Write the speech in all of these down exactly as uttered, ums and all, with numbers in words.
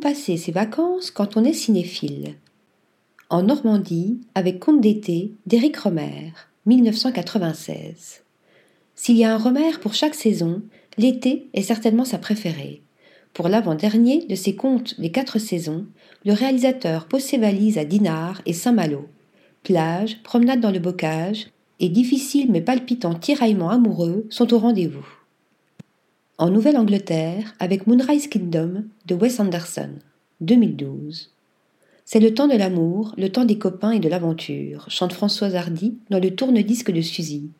passer ses vacances quand on est cinéphile. En Normandie, avec Conte d'été d'Éric Rohmer, dix-neuf cent quatre-vingt-seize. S'il y a un Rohmer pour chaque saison, l'été est certainement sa préférée. Pour l'avant-dernier de ses contes des quatre saisons, le réalisateur pose ses valises à Dinard et Saint-Malo. Plage, promenade dans le bocage et difficile mais palpitant tiraillement amoureux sont au rendez-vous. En Nouvelle-Angleterre, avec Moonrise Kingdom de Wes Anderson, deux mille douze. C'est le temps de l'amour, le temps des copains et de l'aventure, chante Françoise Hardy dans le tourne-disque de Suzy.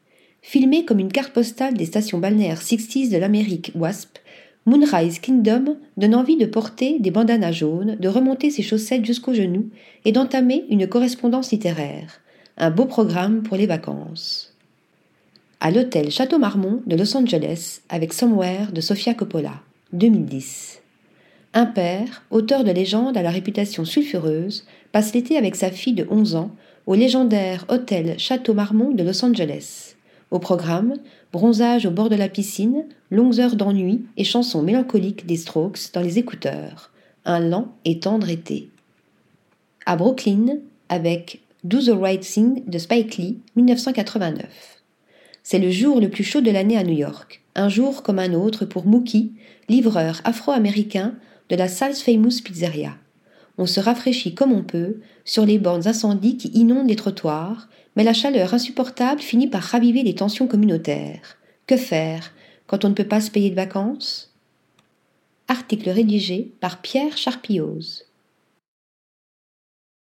Filmé comme une carte postale des stations balnéaires soixante-dix de l'Amérique Wasp, Moonrise Kingdom donne envie de porter des bandanas jaunes, de remonter ses chaussettes jusqu'aux genoux et d'entamer une correspondance littéraire. Un beau programme pour les vacances. À l'hôtel Chateau Marmont de Los Angeles avec Somewhere de Sofia Coppola, deux mille dix. Un père, auteur de légendes à la réputation sulfureuse, passe l'été avec sa fille de onze ans au légendaire hôtel Chateau Marmont de Los Angeles. Au programme, bronzage au bord de la piscine, longues heures d'ennui et chansons mélancoliques des Strokes dans les écouteurs. Un lent et tendre été. À Brooklyn, avec Do the Right Thing de Spike Lee, dix-neuf cent quatre-vingt-neuf. C'est le jour le plus chaud de l'année à New York. Un jour comme un autre pour Mookie, livreur afro-américain de la Sal's Famous Pizzeria. On se rafraîchit comme on peut sur les bornes incendies qui inondent les trottoirs, mais la chaleur insupportable finit par raviver les tensions communautaires. Que faire quand on ne peut pas se payer de vacances ? Article rédigé par Pierre Charpillose.